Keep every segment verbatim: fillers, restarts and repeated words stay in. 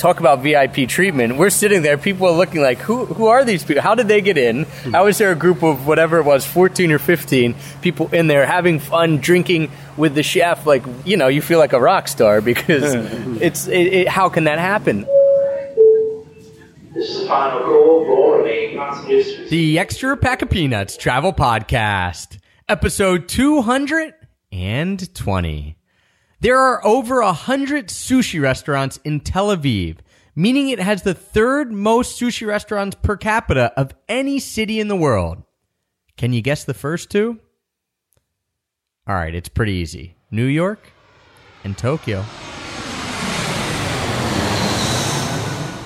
talk about V I P treatment. We're sitting there. People are looking like, who who are these people? How did they get in? Mm-hmm. How is there a group of whatever it was, fourteen or fifteen people in there having fun, drinking with the chef? Like, you know, you feel like a rock star because it's it, it, how can that happen? This is the final call for me. The Extra Pack of Peanuts Travel Podcast, episode two hundred twenty. There are over one hundred sushi restaurants in Tel Aviv, meaning it has the third most sushi restaurants per capita of any city in the world. Can you guess the first two? All right, it's pretty easy. New York and Tokyo.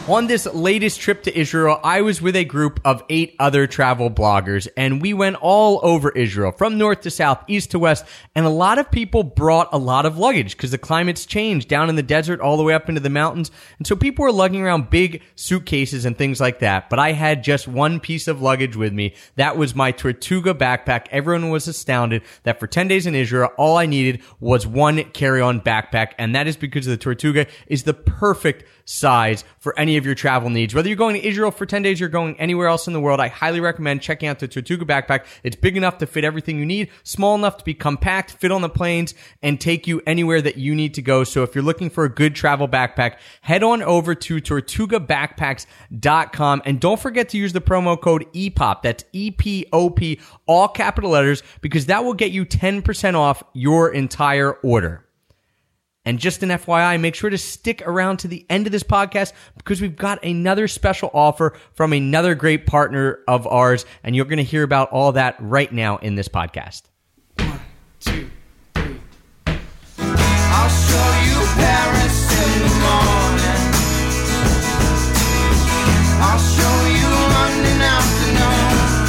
On this latest trip to Israel, I was with a group of eight other travel bloggers, and we went all over Israel, from north to south, east to west, and a lot of people brought a lot of luggage because the climate's changed down in the desert all the way up into the mountains, and so people were lugging around big suitcases and things like that, but I had just one piece of luggage with me. That was my Tortuga backpack. Everyone was astounded that for ten days in Israel, all I needed was one carry-on backpack, and that is because the Tortuga is the perfect size for any of your travel needs. Whether you're going to Israel for ten days, you're going anywhere else in the world, I highly recommend checking out the Tortuga backpack. It's big enough to fit everything you need, small enough to be compact, fit on the planes, and take you anywhere that you need to go. So if you're looking for a good travel backpack, head on over to tortuga backpacks dot com and don't forget to use the promo code E P O P. That's E P O P, all capital letters, because that will get you ten percent off your entire order. And just an F Y I, make sure to stick around to the end of this podcast because we've got another special offer from another great partner of ours, and you're going to hear about all that right now in this podcast. One, two, three. I'll show you Paris in the morning. I'll show you London afternoon.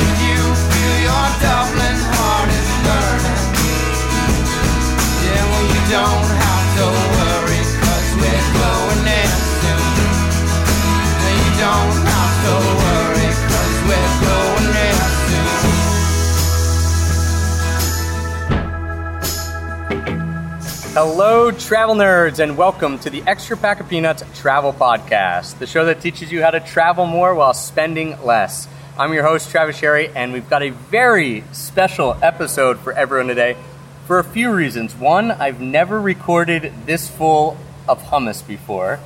If you feel your Dublin heart is burning, don't have to worry, 'cause we're going in soon. You don't have to worry, 'cause we're going in soon. Hello, travel nerds, and welcome to the Extra Pack of Peanuts Travel Podcast, the show that teaches you how to travel more while spending less. I'm your host, Travis Sherry, and we've got a very special episode for everyone today. For a few reasons. One, I've never recorded this full of hummus before,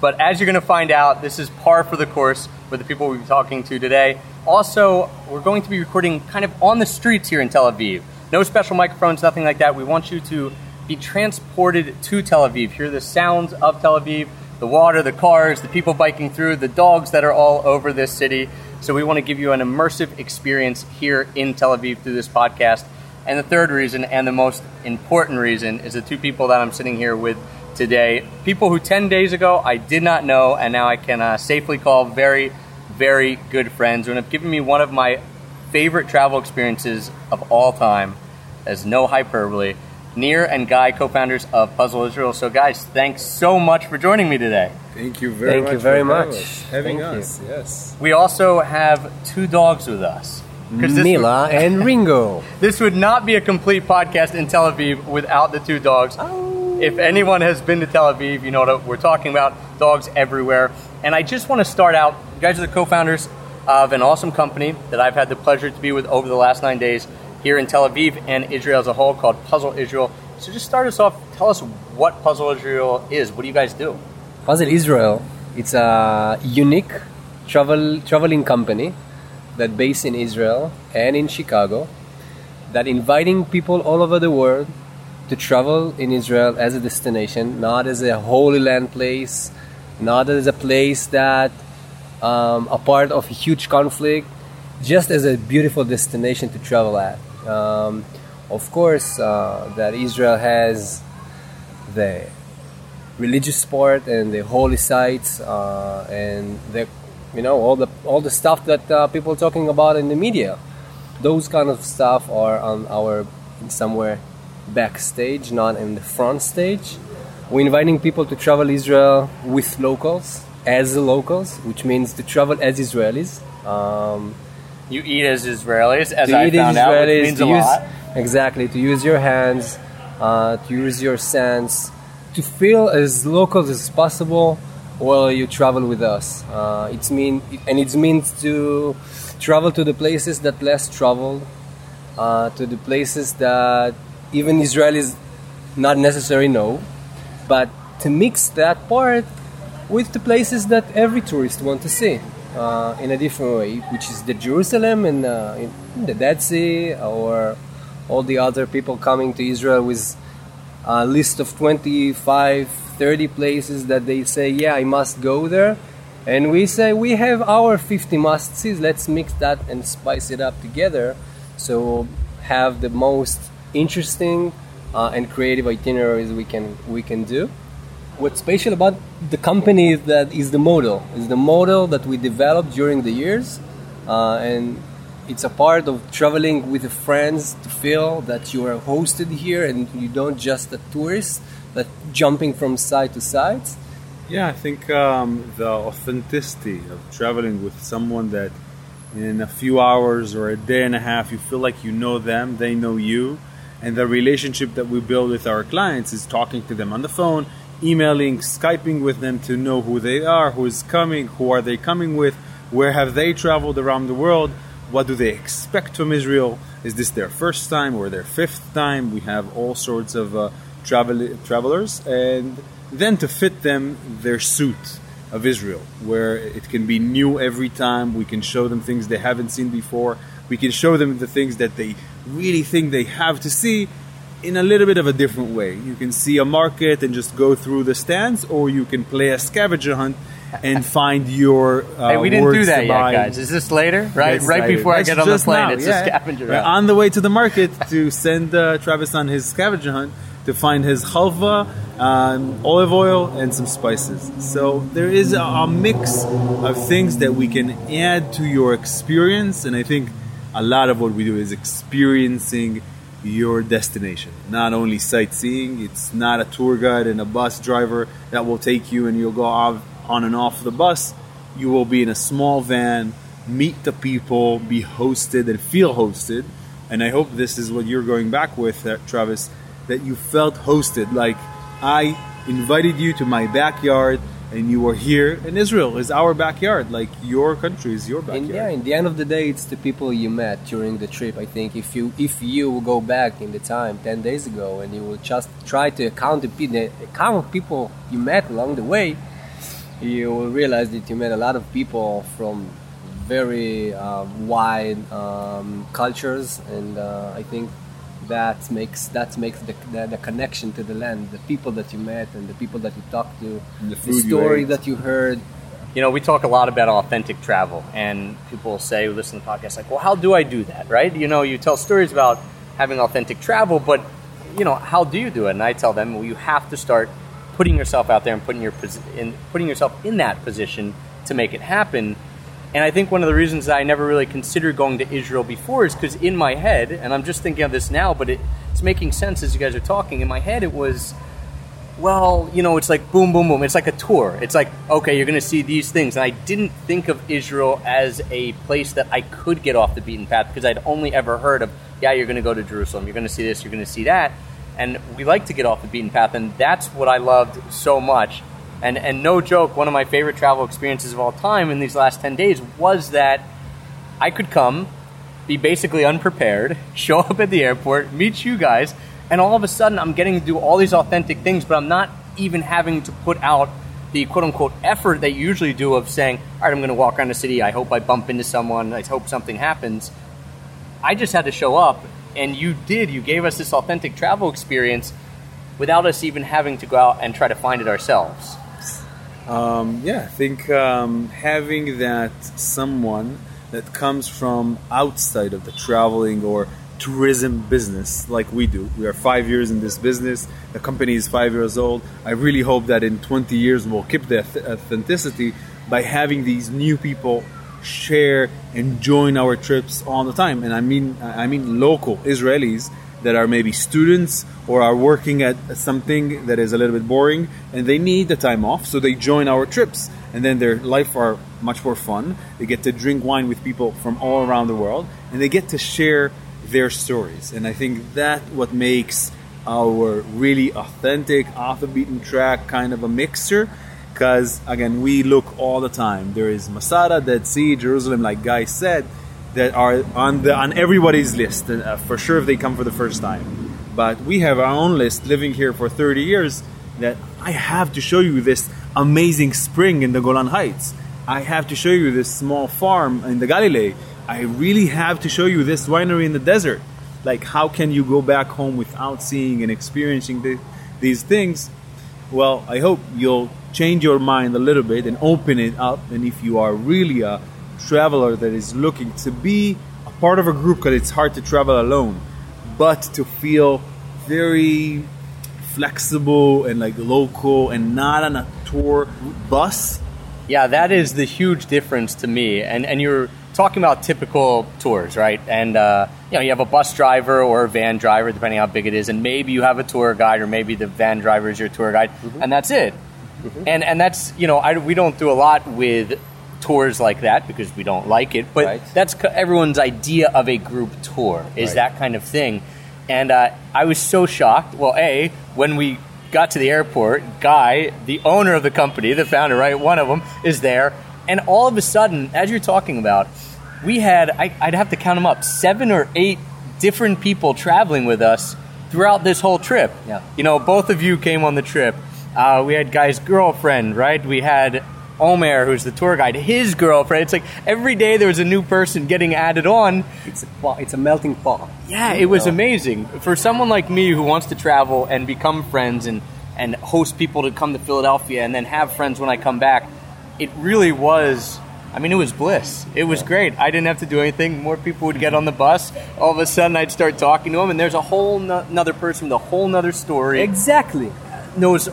but as you're going to find out, this is par for the course with the people we'll be talking to today. Also, we're going to be recording kind of on the streets here in Tel Aviv. No special microphones, nothing like that. We want you to be transported to Tel Aviv, hear the sounds of Tel Aviv, the water, the cars, the people biking through, the dogs that are all over this city. So we want to give you an immersive experience here in Tel Aviv through this podcast. And the third reason, and the most important reason, is the two people that I'm sitting here with today. People who ten days ago I did not know, and now I can uh, safely call very, very good friends who have given me one of my favorite travel experiences of all time. As no hyperbole. Nir and Guy, co-founders of Puzzle Israel. So guys, thanks so much for joining me today. Thank you very Thank much. Thank you very much. much. Having Thank us, you. yes. We also have two dogs with us. Mila would, and Ringo. This would not be a complete podcast in Tel Aviv without the two dogs. Oh. If anyone has been to Tel Aviv, you know what we're talking about. Dogs everywhere. And I just want to start out, you guys are the co-founders of an awesome company that I've had the pleasure to be with over the last nine days here in Tel Aviv and Israel as a whole, called Puzzle Israel. So just start us off. Tell us what Puzzle Israel is. What do you guys do? Puzzle Israel, it's a unique travel traveling company that based in Israel and in Chicago, that inviting people all over the world to travel in Israel as a destination, not as a Holy Land place, not as a place that um, a part of a huge conflict, just as a beautiful destination to travel at. Um, of course, uh, that Israel has the religious part and the holy sites uh, and the You know, all the all the stuff that uh, people are talking about in the media. Those kind of stuff are on our, somewhere backstage, not in the front stage. We're inviting people to travel Israel with locals, as locals, which means to travel as Israelis. Um, you eat as Israelis, as I found out, which means a lot. Exactly, to use your hands, uh, to use your sense, to feel as local as possible while you travel with us. Uh, it's mean, and it means to travel to the places that less traveled, uh, to the places that even Israelis not necessarily know, but to mix that part with the places that every tourist wants to see uh, in a different way, which is the Jerusalem and uh, in the Dead Sea, or all the other people coming to Israel with a list of twenty-five, thirty places that they say, yeah, I must go there. And we say, we have our fifty must-sees, let's mix that and spice it up together, so we'll have the most interesting uh, and creative itineraries we can we can do. What's special about the company is that is the model, is the model that we developed during the years, uh, and it's a part of traveling with friends to feel that you are hosted here and you don't just a tourist, but jumping from side to side. Yeah, I think um, the authenticity of traveling with someone that in a few hours or a day and a half, you feel like you know them, they know you, and the relationship that we build with our clients is talking to them on the phone, emailing, Skyping with them to know who they are, who is coming, who are they coming with, where have they traveled around the world, what do they expect from Israel, is this their first time or their fifth time. We have all sorts of uh, travel travelers, and then to fit them their suit of Israel, where it can be new every time. We can show them things they haven't seen before. We can show them the things that they really think they have to see in a little bit of a different way. You can see a market and just go through the stands, or you can play a scavenger hunt and find your uh, hey, we didn't do that yet, guys. Is this later? Right, right later. Before That's I get on the plane, now. It's yeah. a scavenger hunt. We're on the way to the market to send uh, Travis on his scavenger hunt to find his halva, um, olive oil, and some spices. So there is a, a mix of things that we can add to your experience, and I think a lot of what we do is experiencing your destination, not only sightseeing. It's not a tour guide and a bus driver that will take you and you'll go off, on and off the bus. You will be in a small van, meet the people, be hosted and feel hosted. And I hope this is what you're going back with, uh, Travis, that you felt hosted, like I invited you to my backyard and you were here, and Israel is our backyard, like your country is your backyard. And yeah, in the end of the day, it's the people you met during the trip. I think if you if you go back in the time ten days ago and you will just try to account the, the account of people you met along the way, you will realize that you met a lot of people from very uh, wide um, cultures, and uh, I think that makes that makes the, the the connection to the land, the people that you met and the people that you talked to, the, the story you that you heard. You know, we talk a lot about authentic travel, and people say, who listen to the podcast, like, well, how do I do that, right? You know, you tell stories about having authentic travel, but, you know, how do you do it? And I tell them, well, you have to start putting yourself out there and putting your posi- in, putting yourself in that position to make it happen. And I think one of the reasons that I never really considered going to Israel before is because in my head, and I'm just thinking of this now, but it, it's making sense as you guys are talking, in my head it was, well, you know, it's like boom, boom, boom. It's like a tour. It's like, okay, you're going to see these things. And I didn't think of Israel as a place that I could get off the beaten path, because I'd only ever heard of, yeah, you're going to go to Jerusalem, you're going to see this, you're going to see that. And we like to get off the beaten path, and that's what I loved so much. And and no joke, one of my favorite travel experiences of all time in these last ten days was that I could come, be basically unprepared, show up at the airport, meet you guys, and all of a sudden I'm getting to do all these authentic things, but I'm not even having to put out the quote-unquote effort that you usually do of saying, all right, I'm going to walk around the city, I hope I bump into someone, I hope something happens. I just had to show up, and you did. You gave us this authentic travel experience without us even having to go out and try to find it ourselves. Um, yeah, I think um, having that someone that comes from outside of the traveling or tourism business like we do. We are five years in this business. The company is five years old. I really hope that in twenty years we'll keep the authenticity by having these new people share and join our trips all the time. And I mean, I mean local Israelis that are maybe students or are working at something that is a little bit boring and they need the time off, so they join our trips, and then their life are much more fun. They get to drink wine with people from all around the world, and they get to share their stories. And I think that what makes our really authentic, off the beaten track kind of a mixture. Because, again, we look all the time. There is Masada, Dead Sea, Jerusalem, like Guy said, that are on the on everybody's list, uh, for sure if they come for the first time. But we have our own list, living here for thirty years, that I have to show you this amazing spring in the Golan Heights. I have to show you this small farm in the Galilee. I really have to show you this winery in the desert. Like, how can you go back home without seeing and experiencing the, these things? Well, I hope you'll change your mind a little bit and open it up. And if you are really a traveler that is looking to be a part of a group, because it's hard to travel alone, but to feel very flexible and like local and not on a tour bus. Yeah, that is the huge difference to me. And and you're talking about typical tours, right? And uh, you know, you have a bus driver or a van driver, depending how big it is, and maybe you have a tour guide, or maybe the van driver is your tour guide, mm-hmm. and that's it. Mm-hmm. And and that's, you know, I, we don't do a lot with tours like that because we don't like it, but right. that's everyone's idea of a group tour is right. that kind of thing. And uh, I was so shocked. Well, A, when we got to the airport, Guy, the owner of the company, the founder, right, one of them, is there. And all of a sudden, as you're talking about, we had, I, I'd have to count them up, seven or eight different people traveling with us throughout this whole trip. Yeah. You know, both of you came on the trip. Uh, we had Guy's girlfriend, right? We had Omer, who's the tour guide, his girlfriend. It's like every day there was a new person getting added on. It's a, it's a melting pot. Yeah, it was amazing. For someone like me who wants to travel and become friends and, and host people to come to Philadelphia and then have friends when I come back, it really was, I mean, it was bliss. It was great. I didn't have to do anything. More people would get on the bus. All of a sudden I'd start talking to them, and there's a whole no- another person with a whole nother story. Exactly. Knows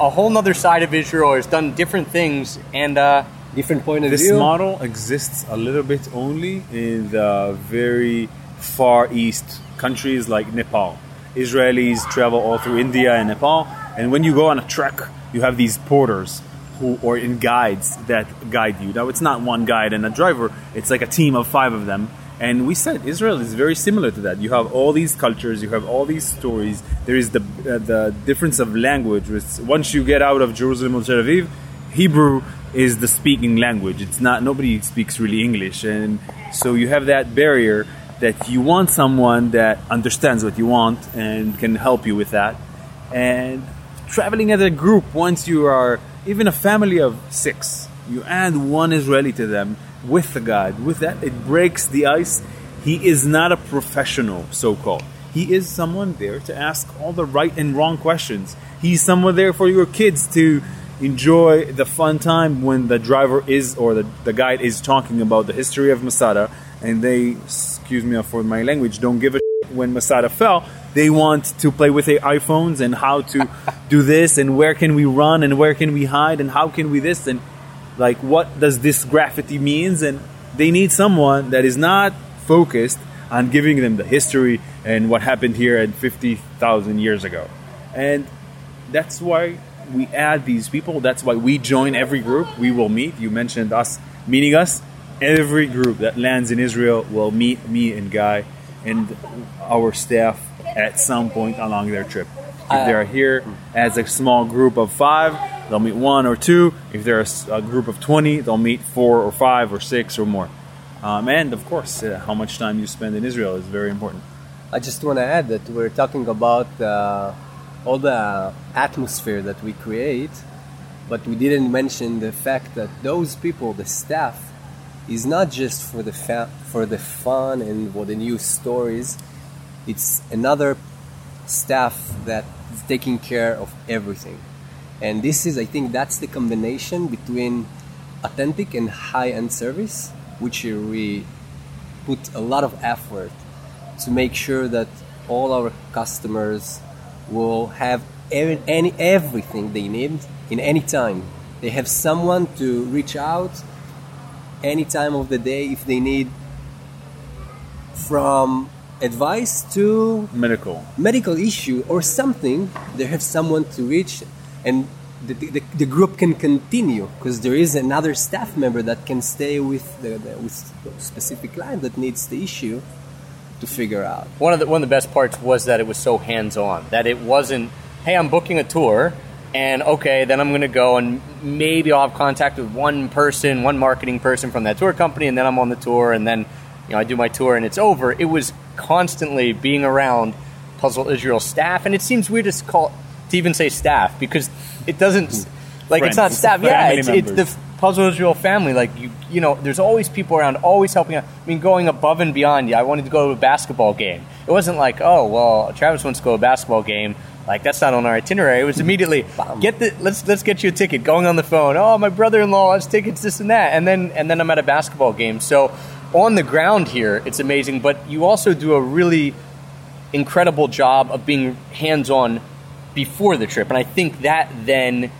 a whole nother side of Israel, or has done different things and uh, different point of this view. This model exists a little bit only in the very far east countries like Nepal. Israelis travel all through India and Nepal, and when you go on a trek, you have these porters who or in guides that guide you. Now, it's not one guide and a driver. It's like a team of five of them. And we said Israel is very similar to that. You have all these cultures, you have all these stories. There is the uh, the difference of language. Once you get out of Jerusalem or Tel Aviv, Hebrew is the speaking language. It's not, nobody speaks really English. And so you have that barrier that you want someone that understands what you want and can help you with that. And traveling as a group, once you are even a family of six, you add one Israeli to them, with the guide, with that, it breaks the ice. He is not a professional, so-called. He is someone there to ask all the right and wrong questions. He's someone there for your kids to enjoy the fun time when the driver is, or the, the guide is talking about the history of Masada, and they, excuse me for my language, don't give a shit when Masada fell. They want to play with their iPhones and how to do this, and where can we run, and where can we hide, and how can we this, and like, what does this graffiti means? And they need someone that is not focused on giving them the history and what happened here at fifty thousand years ago. And that's why we add these people. That's why we join every group we will meet. You mentioned us meeting us. Every group that lands in Israel will meet me and Guy and our staff at some point along their trip. If they're here as a small group of five, they'll meet one or two. If they're a, a group of twenty, they'll meet four or five or six or more. Um, and, of course, uh, how much time you spend in Israel is very important. I just want to add that we're talking about uh, all the atmosphere that we create, but we didn't mention the fact that those people, the staff, is not just for the fa- for the fun and for the new stories. It's another staff that is taking care of everything. And this is, I think, that's the combination between authentic and high-end service, which we put a lot of effort to make sure that all our customers will have every, any everything they need in any time. They have someone to reach out any time of the day if they need, from advice to medical medical issue or something. They have someone to reach. And the, the, the group can continue because there is another staff member that can stay with the, the with specific client that needs the issue. to figure out. One of the one of the best parts was that it was so hands-on, that it wasn't, hey, I'm booking a tour, and okay, then I'm going to go and maybe I'll have contact with one person, one marketing person from that tour company, and then I'm on the tour, and then you know I do my tour and it's over. It was constantly being around Puzzle Israel staff, and it seems weird to call to even say staff because it doesn't, like, friends. It's not staff. It's yeah, it's, it's the Puzzle Israel family. Like you, you know, there's always people around, always helping out. I mean, going above and beyond. Yeah, I wanted to go to a basketball game. It wasn't like, oh, well, Travis wants to go to a basketball game. Like that's not on our itinerary. It was immediately get the let's let's get you a ticket. Going on the phone. Oh, my brother-in-law has tickets, this and that, and then and then I'm at a basketball game. So on the ground here, it's amazing. But you also do a really incredible job of being hands-on before the trip, and I think that then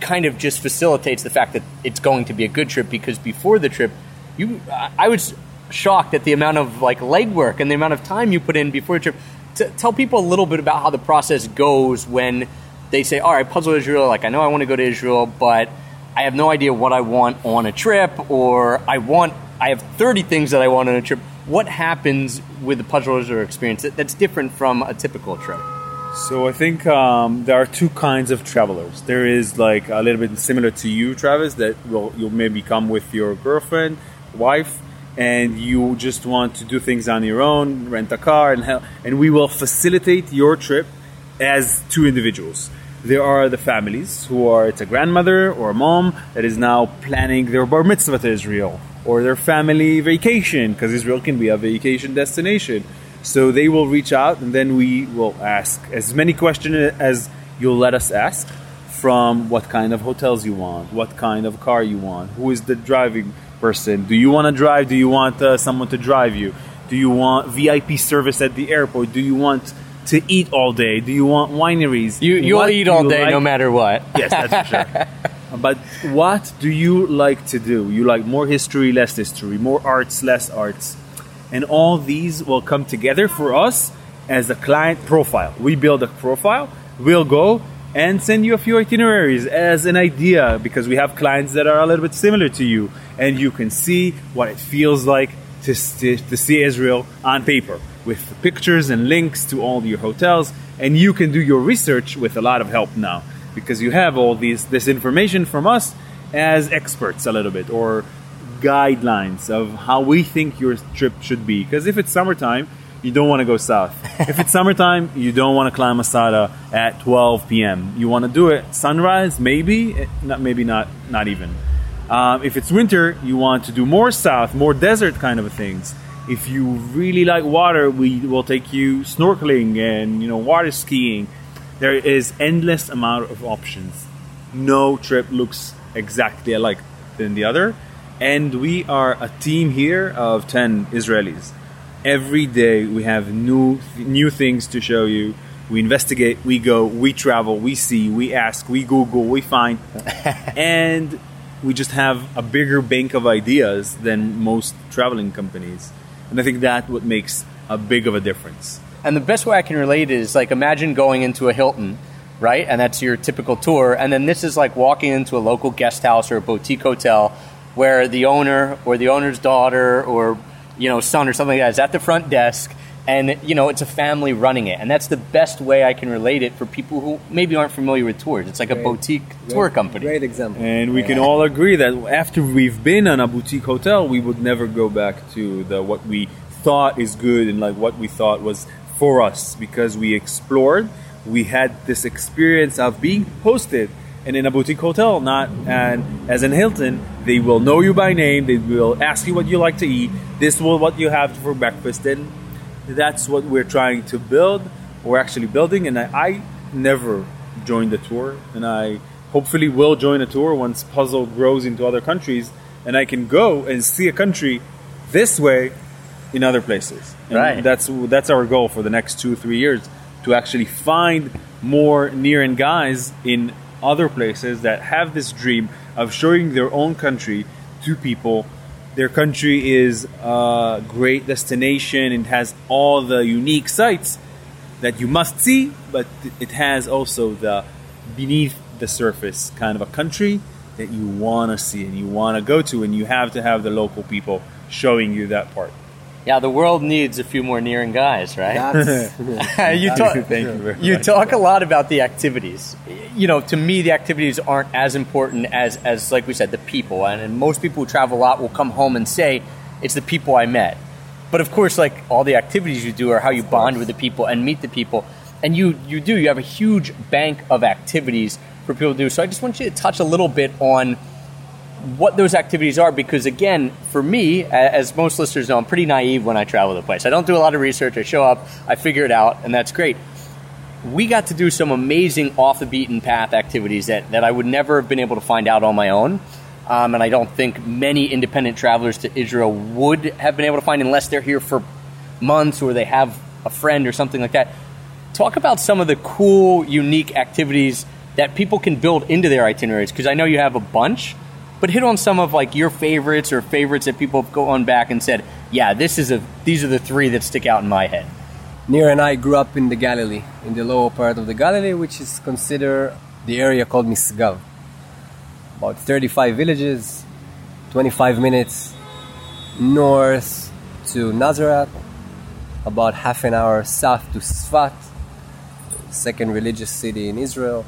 kind of just facilitates the fact that it's going to be a good trip, because before the trip, you I was shocked at the amount of like legwork and the amount of time you put in before the trip. T- tell people a little bit about how the process goes when they say, all right, Puzzle Israel, like I know I want to go to Israel, but I have no idea what I want on a trip, or I want I have thirty things that I want on a trip. What happens with the Puzzle Israel experience that, that's different from a typical trip? So I think um, there are two kinds of travelers. There is like a little bit similar to you, Travis, that will, you'll maybe come with your girlfriend, wife, and you just want to do things on your own, rent a car, and help, and we will facilitate your trip as two individuals. There are the families who are, it's a grandmother or a mom that is now planning their bar mitzvah to Israel, or their family vacation, because Israel can be a vacation destination. So they will reach out, and then we will ask as many questions as you'll let us ask, from what kind of hotels you want, what kind of car you want, who is the driving person, do you want to drive, do you want uh, someone to drive you, do you want V I P service at the airport, do you want to eat all day, do you want wineries? You, you'll what eat all you day like? No matter what. Yes, that's for sure. But what do you like to do? You like more history, less history, more arts, less arts. And all these will come together for us as a client profile. We build a profile, we'll go and send you a few itineraries as an idea, because we have clients that are a little bit similar to you. And you can see what it feels like to, to, to see Israel on paper, with pictures and links to all your hotels. And you can do your research with a lot of help now, because you have all these this information from us as experts a little bit, or guidelines of how we think your trip should be. Because if it's summertime, you don't want to go south. If it's summertime, you don't want to climb Masada at twelve p.m. You want to do it sunrise, maybe, not, maybe not, not even. Um, if it's winter, you want to do more south, more desert kind of things. If you really like water, we will take you snorkeling and you know water skiing. There is endless amount of options. No trip looks exactly alike than the other. And we are a team here of ten Israelis. Every day we have new new things to show you. We investigate, we go, we travel, we see, we ask, we Google, we find. And we just have a bigger bank of ideas than most traveling companies. And I think that's what makes a big of a difference. And the best way I can relate is, like, imagine going into a Hilton, right? And that's your typical tour. And then this is like walking into a local guest house or a boutique hotel where the owner or the owner's daughter or, you know, son or something like that is at the front desk. And, you know, it's a family running it. And that's the best way I can relate it for people who maybe aren't familiar with tours. It's like great, a boutique great, tour company. Great example. And we yeah. can all agree that after we've been on a boutique hotel, we would never go back to the what we thought is good and, like, what we thought was for us, because we explored, we had this experience of being hosted and in a boutique hotel, not and as in Hilton. They will know you by name, they will ask you what you like to eat, this will what you have for breakfast, and that's what we're trying to build, we're actually building. And I, I never joined a tour, and I hopefully will join a tour once Puzzle grows into other countries, and I can go and see a country this way in other places. And right. That's that's our goal for the next two, three years, to actually find more Nir and guys in other places that have this dream of showing their own country to people. Their country is a great destination and has all the unique sights that you must see, but it has also the beneath the surface kind of a country that you want to see and you want to go to, and you have to have the local people showing you that part. Yeah, the world needs a few more Nir and guys, right? That's, you talk, thank you very you much. talk a lot about the activities. You know, to me, the activities aren't as important as, as like we said, the people. And, and most people who travel a lot will come home and say, it's the people I met. But of course, like all the activities you do are how you bond with the people and meet the people. And you, you do. You have a huge bank of activities for people to do. So I just want you to touch a little bit on what those activities are, because again, for me, as most listeners know, I'm pretty naive when I travel to a place. I don't do a lot of research. I show up, I figure it out, and that's great. We got to do some amazing off-the-beaten-path activities that, that I would never have been able to find out on my own, um, and I don't think many independent travelers to Israel would have been able to find unless they're here for months or they have a friend or something like that. Talk about some of the cool, unique activities that people can build into their itineraries, because I know you have a bunch. But hit on some of like your favorites or favorites that people go on back and said, yeah, this is a these are the three that stick out in my head. Nir and I grew up in the Galilee, in the lower part of the Galilee, which is considered the area called Misgav. About thirty-five villages, twenty-five minutes north to Nazareth, about half an hour south to Sfat, the second religious city in Israel.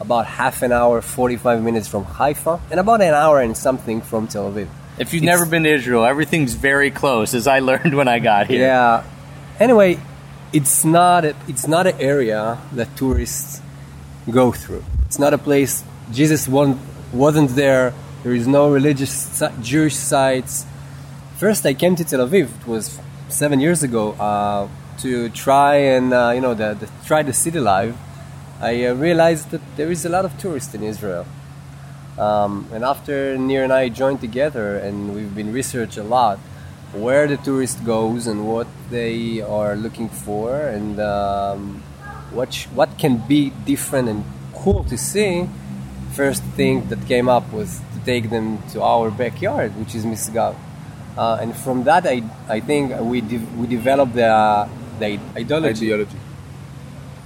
About half an hour, forty-five minutes from Haifa, and about an hour and something from Tel Aviv. If you've it's, never been to Israel, everything's very close, as I learned when I got here. Yeah. Anyway, it's not a, it's not an area that tourists go through. It's not a place. Jesus wasn't there. There is no religious Jewish sites. First, I came to Tel Aviv. It was seven years ago uh, to try and uh, you know the, the, try the city life. I uh, realized that there is a lot of tourists in Israel. Um, and after Nir and I joined together, and we've been researching a lot where the tourist goes and what they are looking for, and um, what sh- what can be different and cool to see, first thing that came up was to take them to our backyard, which is Misgav. Uh, and from that, I I think we de- we developed the, uh, the ideology. ideology.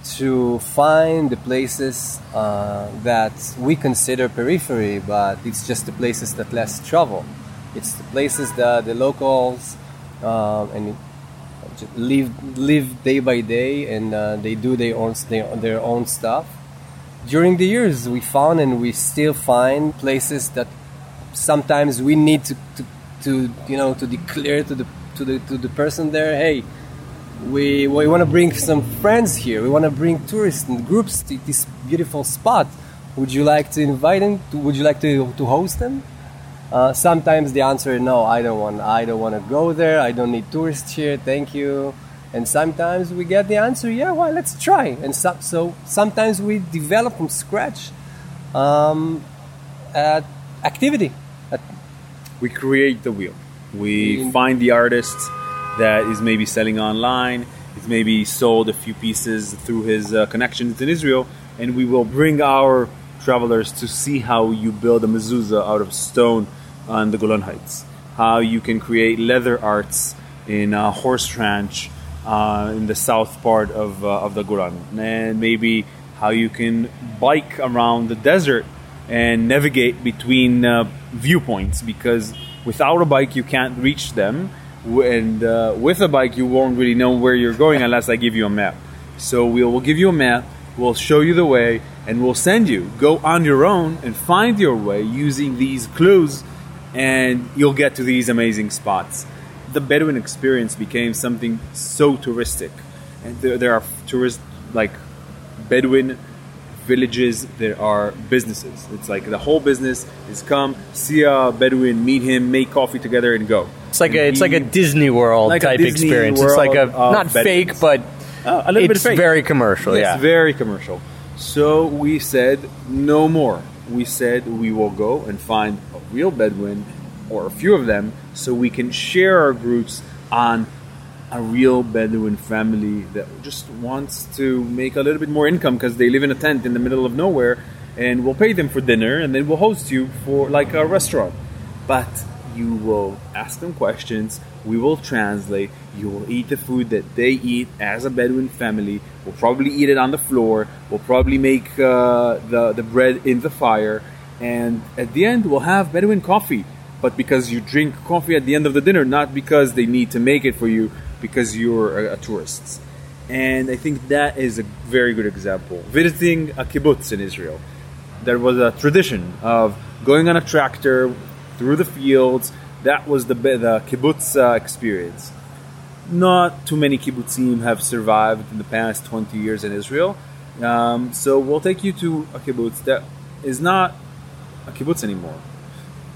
to find the places uh, that we consider periphery, but it's just the places that less travel. It's the places that the locals uh, and live live day by day, and uh, they do their own their own stuff. During the years, we found and we still find places that sometimes we need to, to, to you know to declare to the to the to the person there, hey. We we want to bring some friends here. We want to bring tourists and groups to this beautiful spot. Would you like to invite them? To, would you like to, to host them? Uh, sometimes the answer is no. I don't want. I don't want to go there. I don't need tourists here. Thank you. And sometimes we get the answer. Yeah, well, let's try. And so, so sometimes we develop from scratch um, at activity. At we create the wheel. We in, find the artists. That is maybe selling online. It's maybe sold a few pieces through his uh, connections in Israel, and we will bring our travelers to see how you build a mezuzah out of stone on the Golan Heights, how you can create leather arts in a horse ranch uh, in the south part of uh, of the Golan, and maybe how you can bike around the desert and navigate between uh, viewpoints, because without a bike you can't reach them. And uh, with a bike, you won't really know where you're going unless I give you a map. So we'll, we'll give you a map, we'll show you the way, and we'll send you. Go on your own and find your way using these clues, and you'll get to these amazing spots. The Bedouin experience became something so touristic. And there, there are tourist, like Bedouin villages, there are businesses. It's like the whole business is come, see a Bedouin, meet him, make coffee together, and go. It's like a it's like a Disney World like type Disney experience. World it's like a not fake, but uh, a little it's bit fake. very commercial. It's yeah, it's very commercial. So we said no more. We said we will go and find a real Bedouin or a few of them, so we can share our groups on a real Bedouin family that just wants to make a little bit more income because they live in a tent in the middle of nowhere, and we'll pay them for dinner, and then we'll host you for like a restaurant, but. You will ask them questions, we will translate, you will eat the food that they eat as a Bedouin family, we'll probably eat it on the floor, we'll probably make uh, the, the bread in the fire, and at the end we'll have Bedouin coffee but because you drink coffee at the end of the dinner, not because they need to make it for you because you're a, a tourist. And I think that is a very good example. Visiting a kibbutz in Israel. There was a tradition of going on a tractor through the fields. That was the, the kibbutz uh, experience. Not too many kibbutzim have survived in the past twenty years in Israel. Um, so we'll take you to a kibbutz that is not a kibbutz anymore.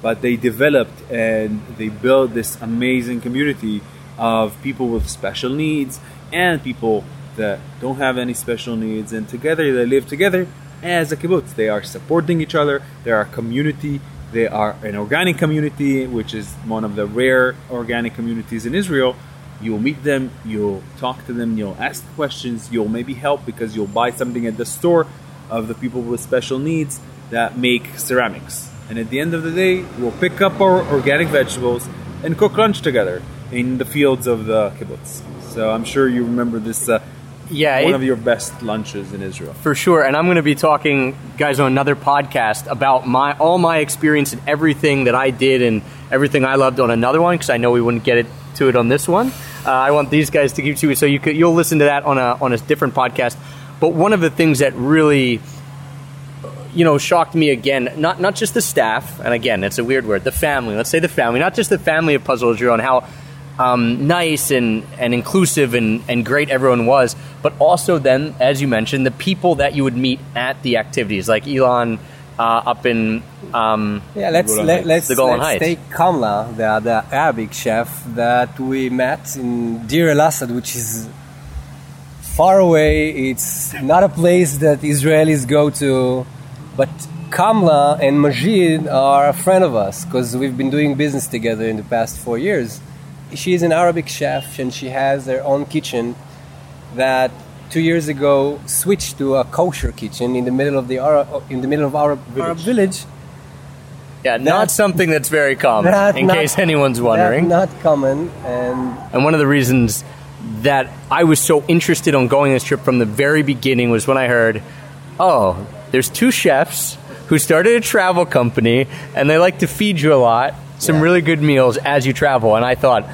But they developed and they built this amazing community of people with special needs and people that don't have any special needs. And together they live together as a kibbutz. They are supporting each other. They are a community. They are an organic community, which is one of the rare organic communities in Israel. You'll meet them, you'll talk to them, you'll ask questions, you'll maybe help because you'll buy something at the store of the people with special needs that make ceramics. And at the end of the day, we'll pick up our organic vegetables and cook lunch together in the fields of the kibbutz. So I'm sure you remember this, uh, yeah, one it, of your best lunches in Israel. For sure. And I'm going to be talking, guys, on another podcast about my all my experience and everything that I did and everything I loved on another one, because I know we wouldn't get it to it on this one. Uh, I want these guys to give to you, so you could, you'll listen to that on a on a different podcast. But one of the things that really, you know, shocked me again, not not just the staff, and again, it's a weird word, the family. Let's say the family, not just the family of Puzzle Israel and how um, nice and, and inclusive and, and great everyone was, but also then, as you mentioned, the people that you would meet at the activities, like Elon uh, up in um, yeah, let's, let, let's, the Golan Heights. Let's take Kamla, the, the Arabic chef that we met in Dir el Assad, which is far away. It's not a place that Israelis go to. But Kamla and Majid are a friend of us because we've been doing business together in the past four years. She is an Arabic chef and she has her own kitchen that two years ago switched to a kosher kitchen in the middle of the Ara- in the middle of Arab village. Arab village. Yeah, not that, something that's very common. That, in not, case anyone's wondering, not common. And and one of the reasons that I was so interested on going this trip from the very beginning was when I heard, oh, there's two chefs who started a travel company, and they like to feed you a lot, some yeah. really good meals as you travel. And I thought,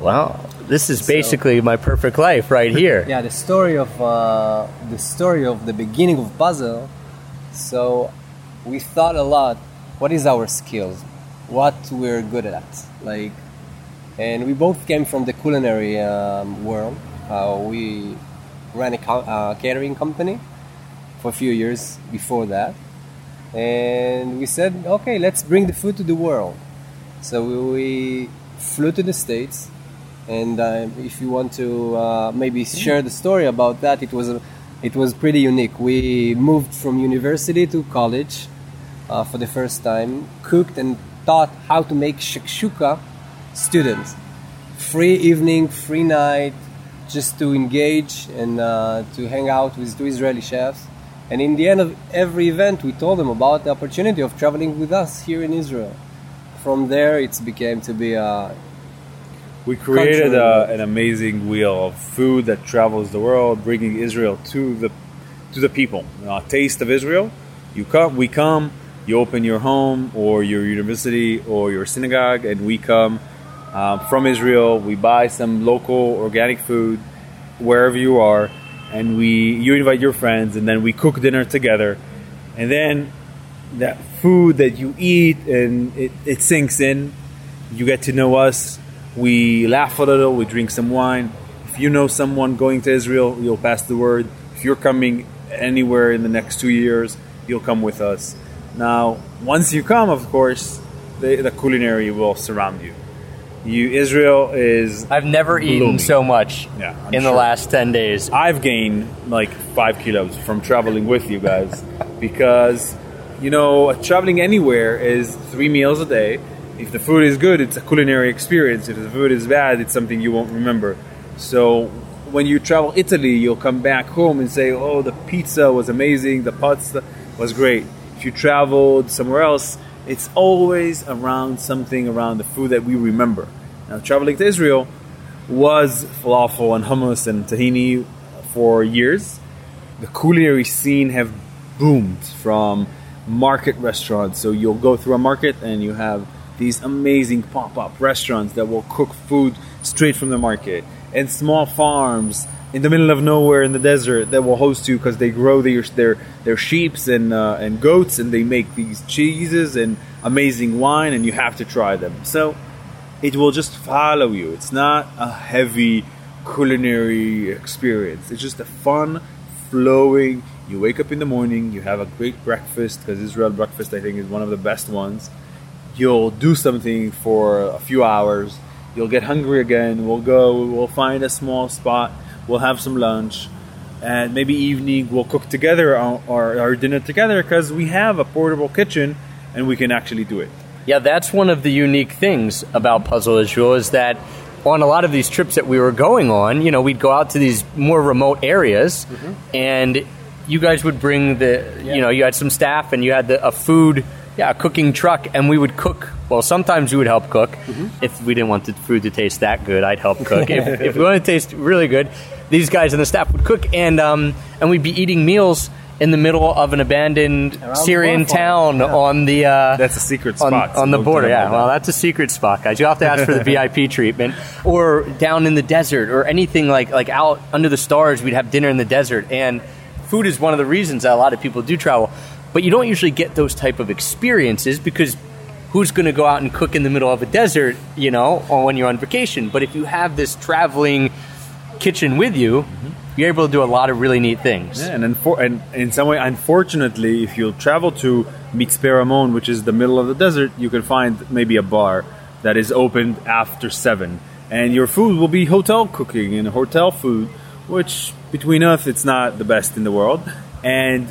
well, this is basically so, my perfect life right here. Yeah, the story of uh, the story of the beginning of Puzzle. So we thought a lot, what is our skills? What we're good at? Like, and we both came from the culinary um, world. Uh, we ran a co- uh, catering company for a few years before that, and we said, okay, let's bring the food to the world. So we flew to the States, and uh, if you want to uh, maybe share the story about that, it was a, it was pretty unique. We moved from university to college uh, for the first time, cooked and taught how to make shakshuka students. Free evening, free night, just to engage and uh, to hang out with two Israeli chefs. And in the end of every event, we told them about the opportunity of traveling with us here in Israel. From there, it became to be a... We created a, an amazing wheel of food that travels the world, bringing Israel to the to the people. A taste of Israel. You come, we come, you open your home or your university or your synagogue, and we come um, from Israel. We buy some local organic food wherever you are. And we, you invite your friends, and then we cook dinner together. And then that food that you eat, and it, it sinks in. You get to know us. We laugh a little. We drink some wine. If you know someone going to Israel, you'll pass the word. If you're coming anywhere in the next two years, you'll come with us. Now, once you come, of course, the, the culinary will surround you. You Israel is I've never blooming. eaten so much yeah, in sure. the last ten days. I've gained like five kilos from traveling with you guys because, you know, traveling anywhere is three meals a day. If the food is good, it's a culinary experience. If the food is bad, it's something you won't remember. So when you travel Italy, you'll come back home and say, oh, the pizza was amazing, the pasta was great. If you traveled somewhere else, it's always around something, around the food that we remember. Now, traveling to Israel was falafel and hummus and tahini for years. The culinary scene have boomed from market restaurants. So you'll go through a market and you have these amazing pop-up restaurants that will cook food straight from the market, and small farms in the middle of nowhere in the desert that will host you because they grow their their, their sheeps and uh, and goats, and they make these cheeses and amazing wine, and you have to try them. So it will just follow you. It's not a heavy culinary experience. It's just a fun, flowing. You wake up in the morning, you have a great breakfast, because Israel breakfast, I think, is one of the best ones. You'll do something for a few hours. You'll get hungry again. We'll go. We'll find a small spot. We'll have some lunch, and maybe evening we'll cook together our, our, our dinner together, because we have a portable kitchen and we can actually do it. Yeah, that's one of the unique things about Puzzle Israel, is that on a lot of these trips that we were going on, you know, we'd go out to these more remote areas, mm-hmm. and you guys would bring the, yeah. you know, you had some staff and you had the, a food, yeah, a cooking truck, and we would cook. Well, sometimes you would help cook. Mm-hmm. If we didn't want the food to taste that good, I'd help cook. if, if we wanted to taste really good, these guys and the staff would cook, and um, and we'd be eating meals in the middle of an abandoned around Syrian town yeah. on the... Uh, that's a secret spot. On, on the border, yeah. Well, that's a secret spot, guys. You'll have to ask for the V I P treatment. Or down in the desert, or anything like, like out under the stars, we'd have dinner in the desert. And food is one of the reasons that a lot of people do travel. But you don't usually get those type of experiences, because who's going to go out and cook in the middle of a desert, you know, or when you're on vacation? But if you have this traveling kitchen with you, mm-hmm. you're able to do a lot of really neat things. Yeah, and, infor- and in some way, unfortunately, if you travel to Mitzpe Ramon, which is the middle of the desert, you can find maybe a bar that is opened after seven. And your food will be hotel cooking and hotel food, which between us, it's not the best in the world. And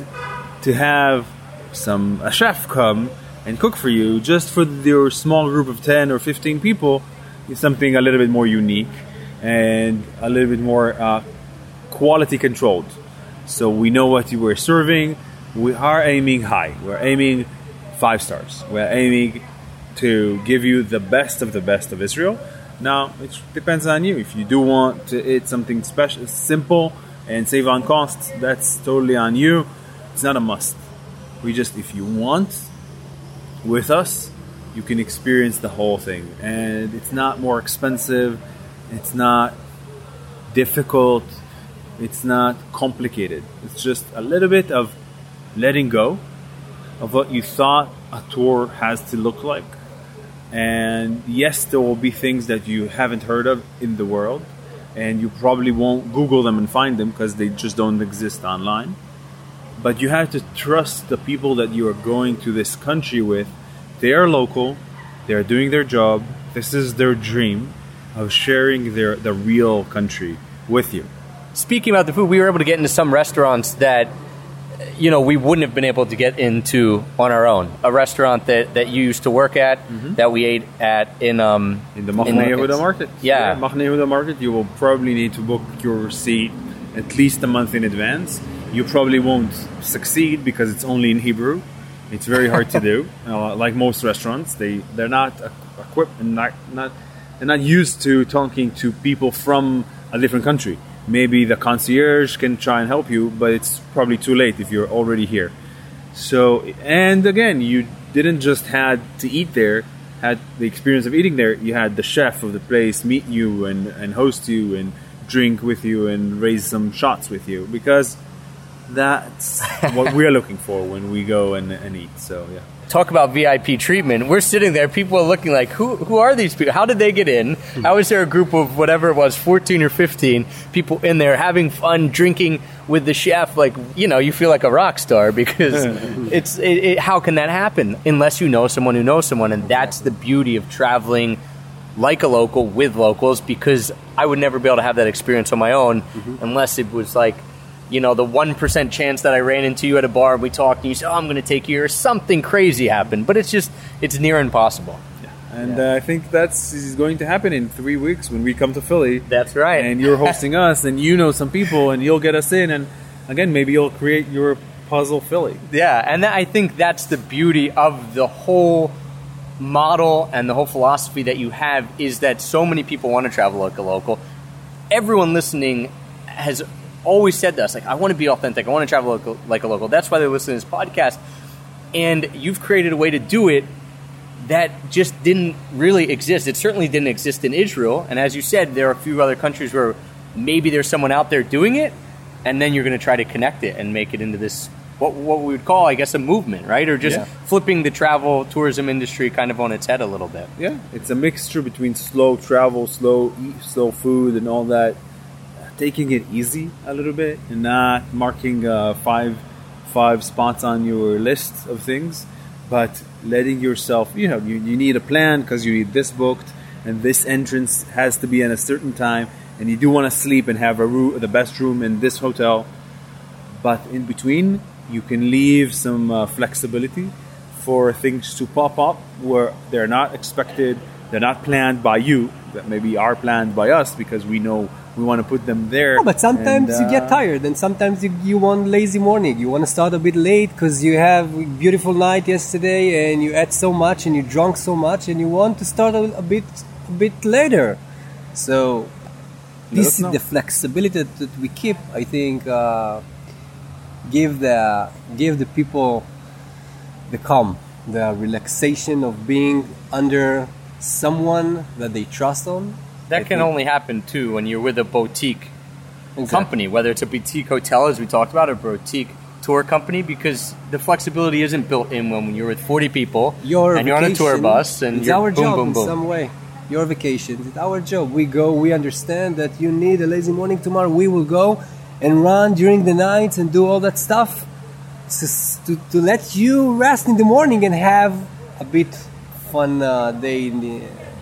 to have some a chef come and cook for you just for your small group of ten or fifteen people is something a little bit more unique and a little bit more uh, quality controlled. So we know what you were serving. We are aiming high. We're aiming five stars. We're aiming to give you the best of the best of Israel. Now, it depends on you. If you do want to eat something special, simple, and save on costs, that's totally on you. It's not a must. We just, if you want, with us, you can experience the whole thing. And it's not more expensive. It's not difficult. It's not complicated. It's just a little bit of letting go of what you thought a tour has to look like. And yes, there will be things that you haven't heard of in the world. And you probably won't Google them and find them, because they just don't exist online. But you have to trust the people that you are going to this country with. They are local. They are doing their job. This is their dream of sharing their the real country with you. Speaking about the food, we were able to get into some restaurants that, you know, we wouldn't have been able to get into on our own. A restaurant that, that you used to work at, mm-hmm. that we ate at in... Um, in the Machnei Yehuda market. Yeah. yeah. Machnei Yehuda market, you will probably need to book your seat at least a month in advance. You probably won't succeed because it's only in Hebrew. It's very hard to do. Uh, like most restaurants, they they're not equipped and not not they're not used to talking to people from a different country. Maybe the concierge can try and help you, but it's probably too late if you're already here. So, and again, you didn't just had to eat there, had the experience of eating there. You had the chef of the place meet you and and host you and drink with you and raise some shots with you, because that's what we're looking for when we go and, and eat. So yeah. Talk about V I P treatment. We're sitting there. People are looking like, who who are these people? How did they get in? Mm-hmm. How is there a group of whatever it was, fourteen or fifteen people in there having fun, drinking with the chef? Like, you know, you feel like a rock star, because it's it, it, how can that happen unless you know someone who knows someone? And that's the beauty of traveling like a local with locals, because I would never be able to have that experience on my own, mm-hmm. unless it was like, you know, the one percent chance that I ran into you at a bar and we talked and you said, oh, I'm going to take you here. Something crazy happened. But it's just, it's near impossible. Yeah. And yeah. Uh, I think that's is going to happen in three weeks when we come to Philly. That's right. And you're hosting us, and you know some people, and you'll get us in. And again, maybe you'll create your puzzle Philly. Yeah. And that, I think that's the beauty of the whole model and the whole philosophy that you have, is that so many people want to travel local local. Everyone listening has always said to us, like, I want to be authentic. I want to travel local, like a local. That's why they listen to this podcast. And you've created a way to do it that just didn't really exist. It certainly didn't exist in Israel. And as you said, there are a few other countries where maybe there's someone out there doing it, and then you're going to try to connect it and make it into this, what what we would call, I guess, a movement, right? Or just yeah. flipping the travel tourism industry kind of on its head a little bit. Yeah, it's a mixture between slow travel, slow eat, slow food, and all that. Taking it easy a little bit and not marking uh, five five spots on your list of things, but letting yourself, you know, you, you need a plan because you need this booked and this entrance has to be at a certain time, and you do want to sleep and have a room, the best room in this hotel. But in between, you can leave some uh, flexibility for things to pop up where they're not expected, they're not planned by you, that maybe are planned by us because we know we want to put them there. No, but sometimes and, uh, you get tired, and sometimes you, you want lazy morning. You want to start a bit late because you have a beautiful night yesterday and you ate so much and you drunk so much and you want to start a, a bit a bit later. So this is the flexibility that we keep, I think, uh, give the give the people the calm, the relaxation of being under someone that they trust on. That can only happen, too, when you're with a boutique exactly. company, whether it's a boutique hotel, as we talked about, or a boutique tour company, because the flexibility isn't built in when you're with forty people your and you're on a tour bus and it's you're our boom, job boom, in boom. Some way. Your vacation, it's our job. We go, we understand that you need a lazy morning tomorrow. We will go and run during the night and do all that stuff to, to let you rest in the morning and have a bit fun uh, day in the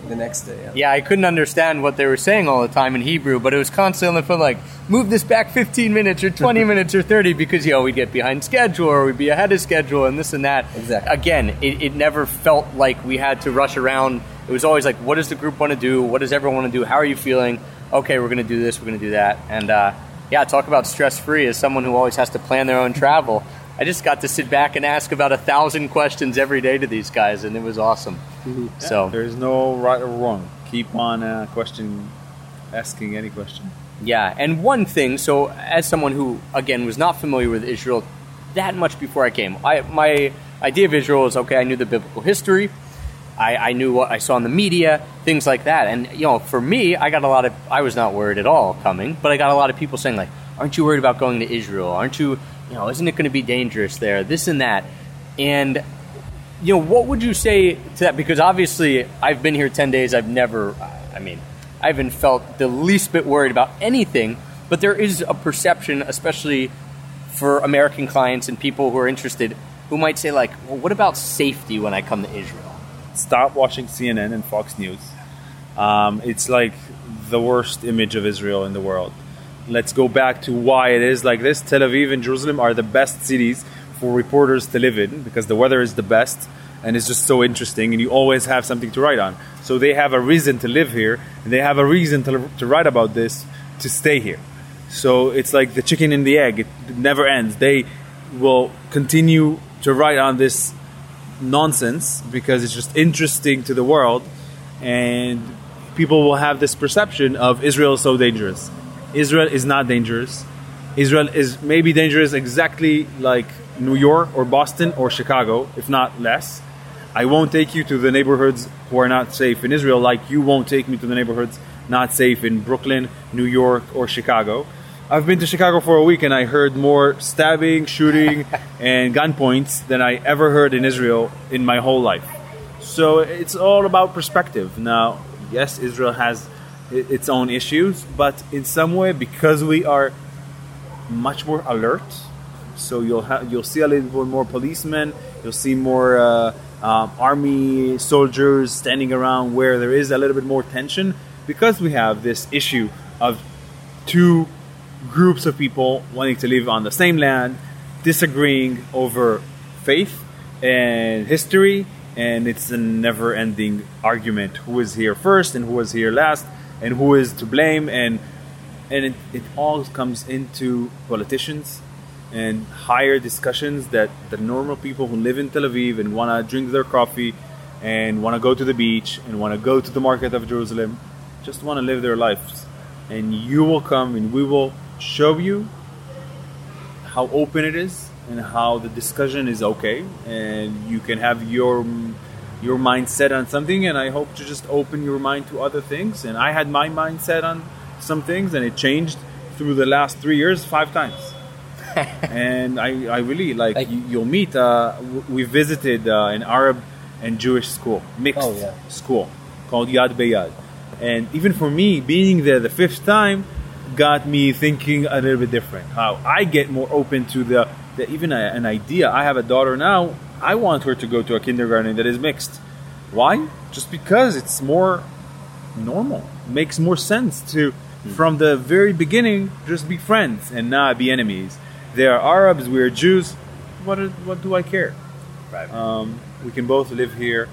the next day. Yeah. yeah, I couldn't understand what they were saying all the time in Hebrew, but it was constantly on the phone like, move this back fifteen minutes or twenty minutes or thirty because, you know, we'd get behind schedule or we'd be ahead of schedule and this and that. Exactly. Again, it, it never felt like we had to rush around. It was always like, what does the group want to do? What does everyone want to do? How are you feeling? Okay, we're going to do this, we're going to do that. And uh, yeah, talk about stress-free as someone who always has to plan their own travel. I just got to sit back and ask about a thousand questions every day to these guys, and it was awesome. Mm-hmm. Yeah, so there's no right or wrong. Keep on uh, question, asking any question. Yeah, and one thing. So, as someone who again was not familiar with Israel that much before I came, I my idea of Israel is okay. I knew the biblical history. I, I knew what I saw in the media, things like that. And you know, for me, I got a lot of. I was not worried at all coming, but I got a lot of people saying like, "Aren't you worried about going to Israel? Aren't you?" You know, isn't it going to be dangerous there? This and that. And, you know, what would you say to that? Because obviously I've been here ten days. I've never, I mean, I haven't felt the least bit worried about anything. But there is a perception, especially for American clients and people who are interested, who might say like, well, what about safety when I come to Israel? Stop watching C N N and Fox News. Um, it's like the worst image of Israel in the world. Let's go back to why it is like this. Tel Aviv and Jerusalem are the best cities for reporters to live in because the weather is the best and it's just so interesting and you always have something to write on. So they have a reason to live here and they have a reason to, to write about this, to stay here. So it's like the chicken and the egg. It never ends. They will continue to write on this nonsense because it's just interesting to the world, and people will have this perception of Israel is so dangerous. Israel is not dangerous. Israel is maybe dangerous exactly like New York or Boston or Chicago, if not less. I won't take you to the neighborhoods who are not safe in Israel, like you won't take me to the neighborhoods not safe in Brooklyn, New York, or Chicago. I've been to Chicago for a week and I heard more stabbing, shooting, and gunpoints than I ever heard in Israel in my whole life. So it's all about perspective. Now, yes, Israel has its own issues, but in some way, because we are much more alert, so you'll ha- you'll see a little bit more policemen, you'll see more uh, um, army soldiers standing around where there is a little bit more tension, because we have this issue of two groups of people wanting to live on the same land, disagreeing over faith and history, and it's a never-ending argument, who was here first and who was here last, and who is to blame, and and it, it all comes into politicians and higher discussions that the normal people who live in Tel Aviv and want to drink their coffee and want to go to the beach and want to go to the market of Jerusalem just want to live their lives. And you will come and we will show you how open it is and how the discussion is okay and you can have your your mindset on something, and I hope to just open your mind to other things. And I had my mindset on some things, and it changed through the last three years five times. And I, I really like, like you, you'll meet. Uh, we visited uh, an Arab and Jewish school, mixed oh, yeah. school called Yad Bayad, and even for me, being there the fifth time got me thinking a little bit different. How I get more open to the, the even a, an idea. I have a daughter now. I want her to go to a kindergarten that is mixed. Why? Just because it's more normal. Makes more sense to, mm. from the very beginning, just be friends and not be enemies. They are Arabs, we are Jews. What is, what do I care? Right. Um, we can both live here.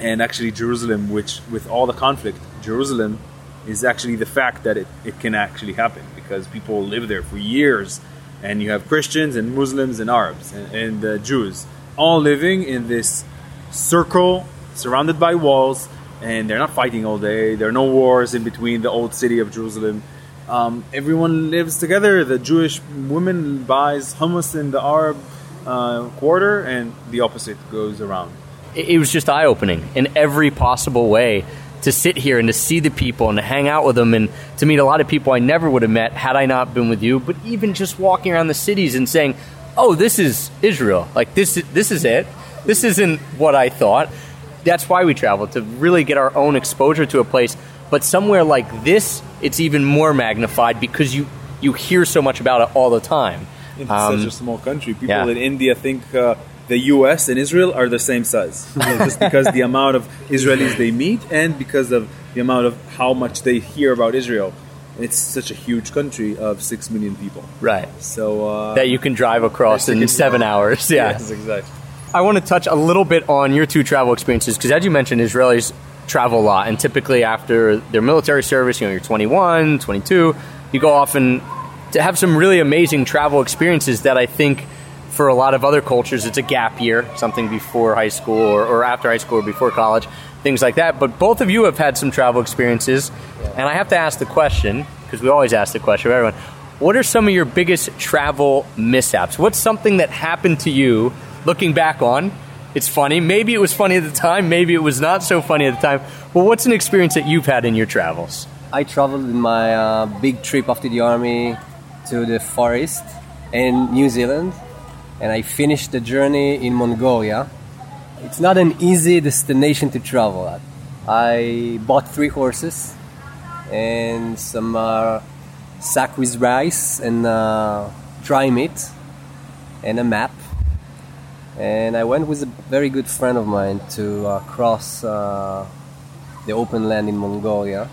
And actually Jerusalem, which with all the conflict, Jerusalem is actually the fact that it, it can actually happen because people live there for years. And you have Christians and Muslims and Arabs and, and uh, Jews all living in this circle surrounded by walls, and they're not fighting all day. There are no wars in between the old city of Jerusalem. Um, everyone lives together. The Jewish woman buys hummus in the Arab uh, quarter, and the opposite goes around. It, it was just eye-opening in every possible way to sit here and to see the people and to hang out with them and to meet a lot of people I never would have met had I not been with you. But even just walking around the cities and saying, oh, this is Israel. Like, this this is it. This isn't what I thought. That's why we travel, to really get our own exposure to a place. But somewhere like this, it's even more magnified because you, you hear so much about it all the time. It's um, such a small country. People yeah. in India think uh, the U S and Israel are the same size. Just because the amount of Israelis they meet and because of the amount of how much they hear about Israel. It's such a huge country of six million people. Right. So uh, that you can drive across in seven hours. Yeah. Yes, exactly. I want to touch a little bit on your two travel experiences because, as you mentioned, Israelis travel a lot. And typically after their military service, you know, you're twenty-one, twenty-two, you go off and to have some really amazing travel experiences that I think for a lot of other cultures, it's a gap year, something before high school or, or after high school or before college, things like that. But both of you have had some travel experiences. Yeah. And I have to ask the question, because we always ask the question of everyone, what are some of your biggest travel mishaps? What's something that happened to you looking back on? It's funny. Maybe it was funny at the time. Maybe it was not so funny at the time. Well, what's an experience that you've had in your travels? I traveled in my uh, big trip after the army to the Far East in New Zealand. And I finished the journey in Mongolia. It's not an easy destination to travel at. I bought three horses and some uh, sack with rice and uh, dry meat and a map. And I went with a very good friend of mine to uh, cross uh, the open land in Mongolia.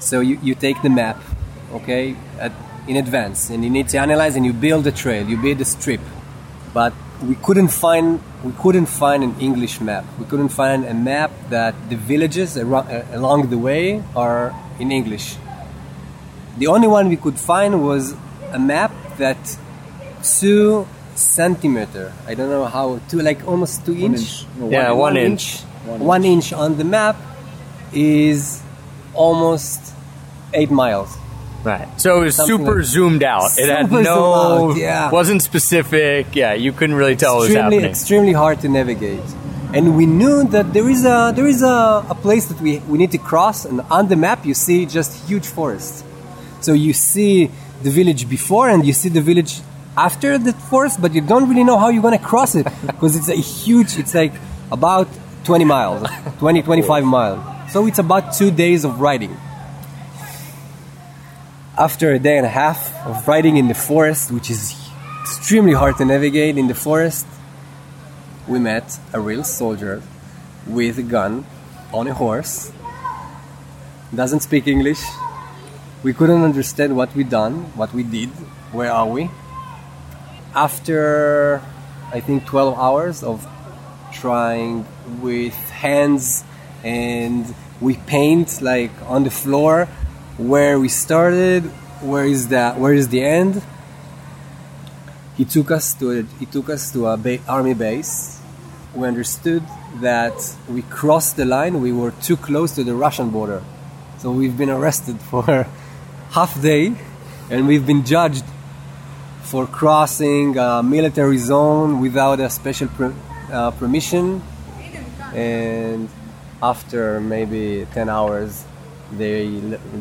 So you, you take the map, okay? At, in advance, and you need to analyze, and you build a trail, you build a strip. But we couldn't find we couldn't find an English map. We couldn't find a map that the villages ar- along the way are in English. The only one we could find was a map that two centimeter, I don't know how, two like almost two inch. One inch. No, yeah, one, one, inch. Inch. one inch. One inch on the map is almost eight miles. Right. So it was something super like, zoomed out. Super it had no, out, yeah. wasn't specific. Yeah, you couldn't really tell extremely, what was happening. Extremely hard to navigate. And we knew that there is a there is a, a place that we, we need to cross. And on the map, you see just huge forests. So you see the village before and you see the village after the forest, but you don't really know how you're going to cross it because it's a huge, it's like about twenty miles, twenty, twenty-five miles. So it's about two days of riding. After a day and a half of riding in the forest, which is extremely hard to navigate in the forest, we met a real soldier with a gun on a horse. Doesn't speak English. We couldn't understand what we done, what we did, where are we. After, I think, twelve hours of trying with hands, and we paint like on the floor, where we started, where is the where is the end? He took us to a, he took us to a ba- army base. We understood that we crossed the line. We were too close to the Russian border, so we've been arrested for half day, and we've been judged for crossing a military zone without a special pre- uh, permission, and after maybe ten hours they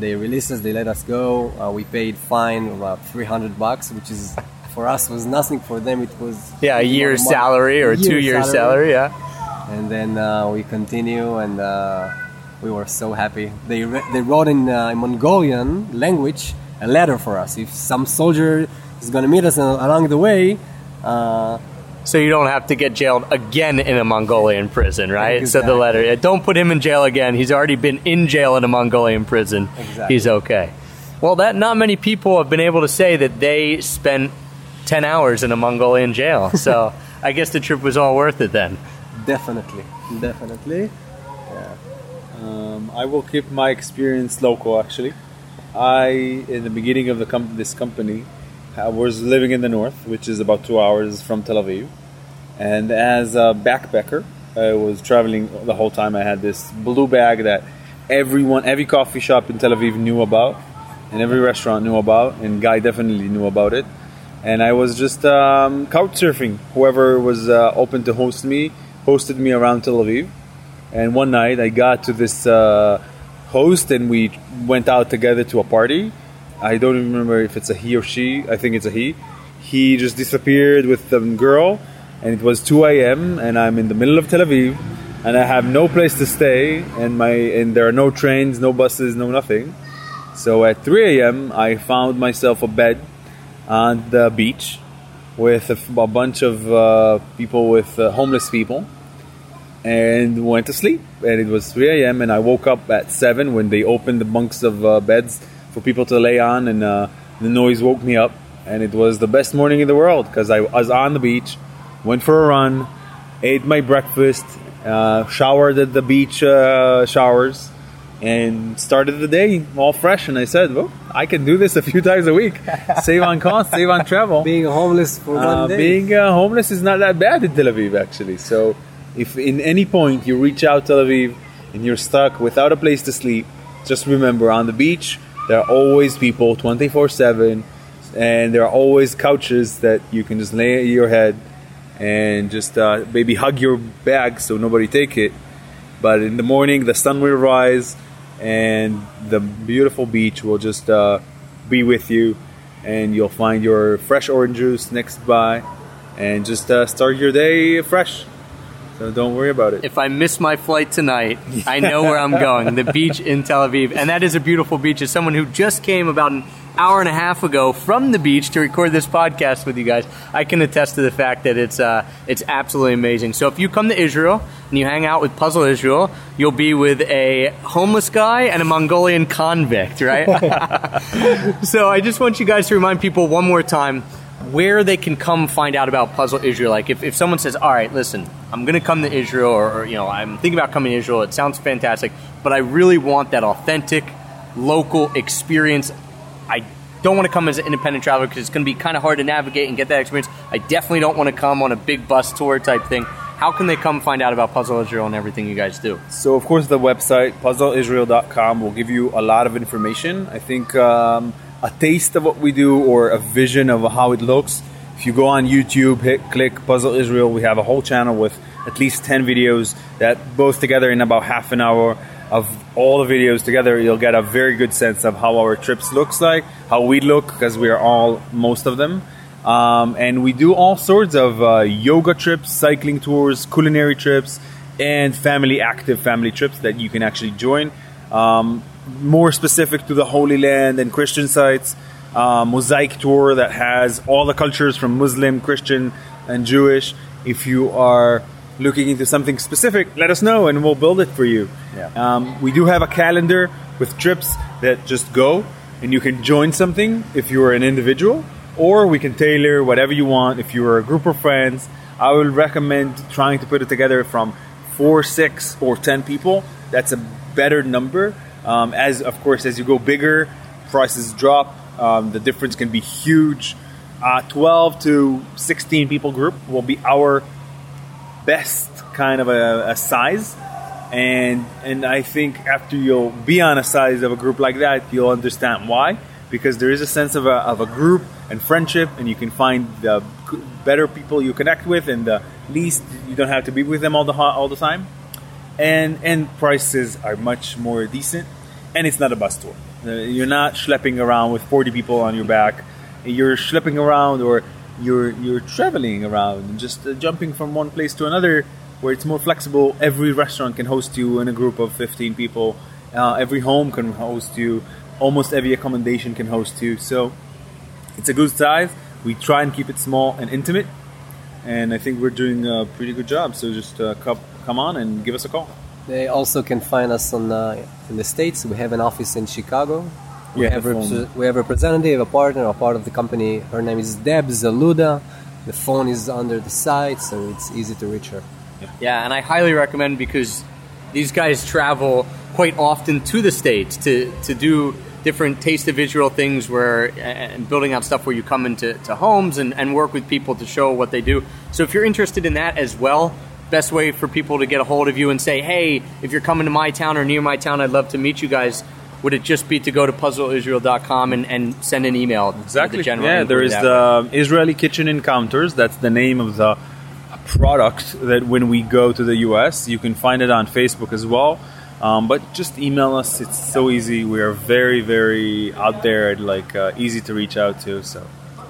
they released us, they let us go. Uh, we paid fine about three hundred bucks, which is for us was nothing, for them it was yeah a year's month, salary or a year's two years salary. salary yeah and then uh, we continue, and uh, we were so happy. They re- they wrote in uh, Mongolian language a letter for us. If some soldier is going to meet us along the way, uh, so you don't have to get jailed again in a Mongolian prison, right? Exactly. So the letter, don't put him in jail again. He's already been in jail in a Mongolian prison. Exactly. He's okay. Well, that not many people have been able to say that they spent ten hours in a Mongolian jail. So I guess the trip was all worth it then. Definitely. Definitely. Yeah. Um, I will keep my experience local, actually. I, in the beginning of the com- this company, I was living in the north, which is about two hours from Tel Aviv. And as a backpacker, I was traveling the whole time. I had this blue bag that everyone, every coffee shop in Tel Aviv knew about, and every restaurant knew about, and Guy definitely knew about it. And I was just um, couch surfing. Whoever was uh, open to host me, hosted me around Tel Aviv. And one night I got to this uh, host, and we went out together to a party. I don't even remember if it's a he or she. I think it's a he. He just disappeared with the girl, and it was two a.m. and I'm in the middle of Tel Aviv, and I have no place to stay, and my and there are no trains, no buses, no nothing. So at three a.m. I found myself a bed on the beach with a, a bunch of uh, people with uh, homeless people, and went to sleep. And it was three a.m. and I woke up at seven when they opened the bunks of uh, beds for people to lay on, and uh, the noise woke me up, and it was the best morning in the world because I was on the beach, went for a run, ate my breakfast, uh, showered at the beach uh, showers, and started the day all fresh. And I said, well, I can do this a few times a week. Save on cost, save on travel. Being homeless for uh, one day. Being uh, homeless is not that bad in Tel Aviv, actually. So if in any point you reach out Tel Aviv and you're stuck without a place to sleep, just remember, on the beach there are always people twenty-four seven, and there are always couches that you can just lay your head and just uh, maybe hug your bag so nobody take it. But in the morning, the sun will rise, and the beautiful beach will just uh, be with you, and you'll find your fresh orange juice next by, and just uh, start your day fresh. So don't worry about it. If I miss my flight tonight, I know where I'm going, the beach in Tel Aviv. And that is a beautiful beach. As someone who just came about an hour and a half ago from the beach to record this podcast with you guys, I can attest to the fact that it's uh, it's absolutely amazing. So if you come to Israel and you hang out with Puzzle Israel, you'll be with a homeless guy and a Mongolian convict, right? So I just want you guys to remind people one more time where they can come find out about Puzzle Israel. Like if, if someone says, all right, listen, I'm going to come to Israel, or, or you know, I'm thinking about coming to Israel, it sounds fantastic, but I really want that authentic, local experience. I don't want to come as an independent traveler because it's going to be kind of hard to navigate and get that experience. I definitely don't want to come on a big bus tour type thing. How can they come find out about Puzzle Israel and everything you guys do? So, of course, the website, puzzle israel dot com, will give you a lot of information. I think um, a taste of what we do or a vision of how it looks. If you go on YouTube, hit, click Puzzle Israel, we have a whole channel with at least ten videos that both together in about half an hour of all the videos together. You'll get a very good sense of how our trips looks like, how we look, because we are all, most of them. Um, and we do all sorts of uh, yoga trips, cycling tours, culinary trips, and family active family trips that you can actually join. Um, more specific to the Holy Land and Christian sites, Uh, mosaic tour that has all the cultures from Muslim, Christian, and Jewish. If you are looking into something specific, let us know and we'll build it for you. Yeah. Um, we do have a calendar with trips that just go, and you can join something if you are an individual, or we can tailor whatever you want if you are a group of friends. I will recommend trying to put it together from four, six, or ten people. That's a better number. Um, as of course, as you go bigger, prices drop. Um, the difference can be huge. Uh, twelve to sixteen people group will be our best kind of a, a size. And and I think after you'll be on a size of a group like that, you'll understand why. Because there is a sense of a, of a group and friendship, and you can find the better people you connect with and the least you don't have to be with them all the all the time, and and prices are much more decent, and it's not a bus tour. You're not schlepping around with forty people on your back. You're schlepping around, or you're you're traveling around and just jumping from one place to another, where it's more flexible. Every restaurant can host you in a group of fifteen people. Uh, every home can host you. Almost every accommodation can host you. So it's a good size. We try and keep it small and intimate, and I think we're doing a pretty good job. So just uh, come, come on and give us a call. They also can find us on uh, in the States. We have an office in Chicago. We, yeah, have rep- we have a representative, a partner, a part of the company. Her name is Deb Zaluda. The phone is under the site, so it's easy to reach her. Yeah, yeah, and I highly recommend, because these guys travel quite often to the States to, to do different Taste of Israel things, where and building out stuff where you come into to homes and, and work with people to show what they do. So if you're interested in that as well, best way for people to get a hold of you and say, hey, if you're coming to my town or near my town, I'd love to meet you guys, would it just be to go to puzzle israel dot com and, and send an email? Exactly. The general yeah, there is the way. Israeli Kitchen Encounters. That's the name of the product that when we go to the U S, you can find it on Facebook as well. Um, but just email us. It's so easy. We are very, very out there and like uh, easy to reach out to. So,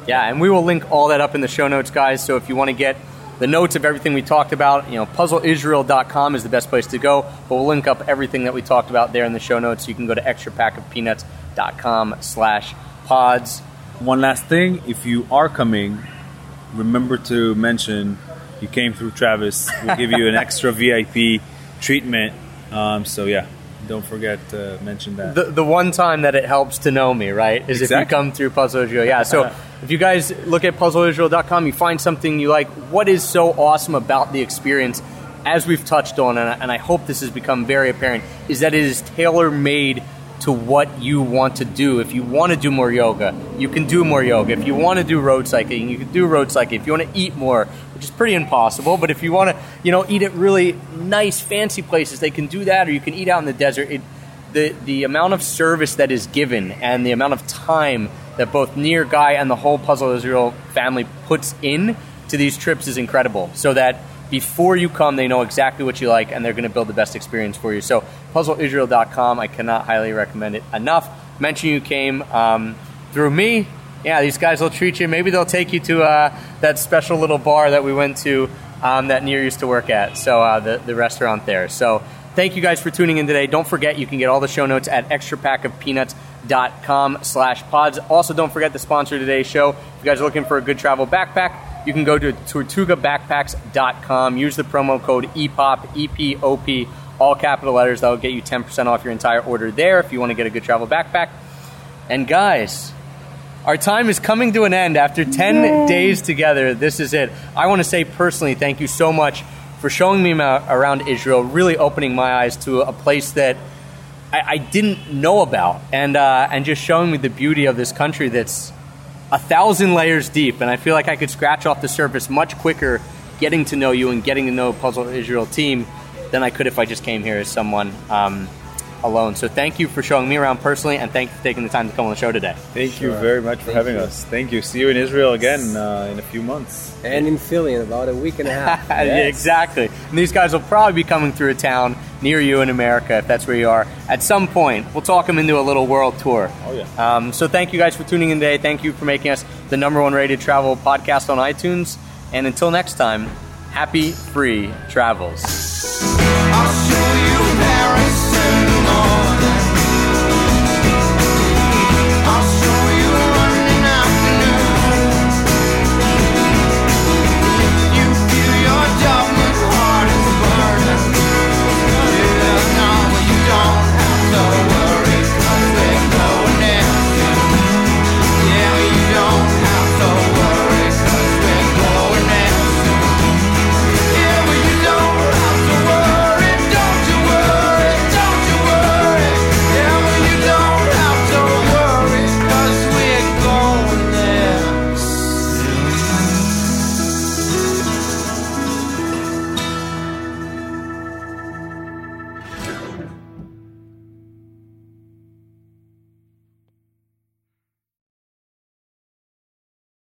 yeah, and we will link all that up in the show notes, guys. So if you want to get the notes of everything we talked about, you know, puzzle israel dot com is the best place to go. But we'll link up everything that we talked about there in the show notes. You can go to extra pack of peanuts dot com slash pods. One last thing, if you are coming, remember to mention you came through Travis. We'll give you an extra V I P treatment. Um, so, yeah, don't forget to mention that. The, the one time that it helps to know me, right, is exactly. If you come through Puzzle Israel. Yeah, so if you guys look at puzzle israel dot com, you find something you like. What is so awesome about the experience, as we've touched on, and I, and I hope this has become very apparent, is that it is tailor-made to what you want to do. If you want to do more yoga, you can do more yoga. If you want to do road cycling, you can do road cycling. If you want to eat more, which is pretty impossible, but if you want to, you know, eat at really nice, fancy places, they can do that, or you can eat out in the desert. It, the, the amount of service that is given and the amount of time that both Nir, Guy, and the whole Puzzle Israel family puts in to these trips is incredible, so that before you come, they know exactly what you like, and they're going to build the best experience for you. So puzzle israel dot com, I cannot highly recommend it enough. Mention you came um, through me. Yeah, these guys will treat you. Maybe they'll take you to uh, that special little bar that we went to um, that Nir used to work at, so uh, the, the restaurant there. So thank you guys for tuning in today. Don't forget, you can get all the show notes at extra pack of peanuts dot com slash pods. Also, don't forget the sponsor of today's show. If you guys are looking for a good travel backpack, you can go to tortuga backpacks dot com. Use the promo code E P O P, E P O P, all capital letters. That will get you ten percent off your entire order there if you want to get a good travel backpack. And guys, our time is coming to an end after ten Yay. days together. This is it. I want to say personally thank you so much for showing me around Israel, really opening my eyes to a place that I, I didn't know about, and uh, and just showing me the beauty of this country that's a thousand layers deep, and I feel like I could scratch off the surface much quicker getting to know you and getting to know Puzzle Israel team than I could if I just came here as someone um, alone. So thank you for showing me around personally, and thank you for taking the time to come on the show today. Thank sure. you very much for thank having you. us. Thank you. See you in Israel again uh, in a few months. And in Philly in about a week and a half. Yes. Yeah, exactly. And these guys will probably be coming through a town near you in America, if that's where you are. At some point, we'll talk them into a little world tour. Oh, yeah. Um, so thank you guys for tuning in today. Thank you for making us the number one rated travel podcast on iTunes. And until next time, happy free travels.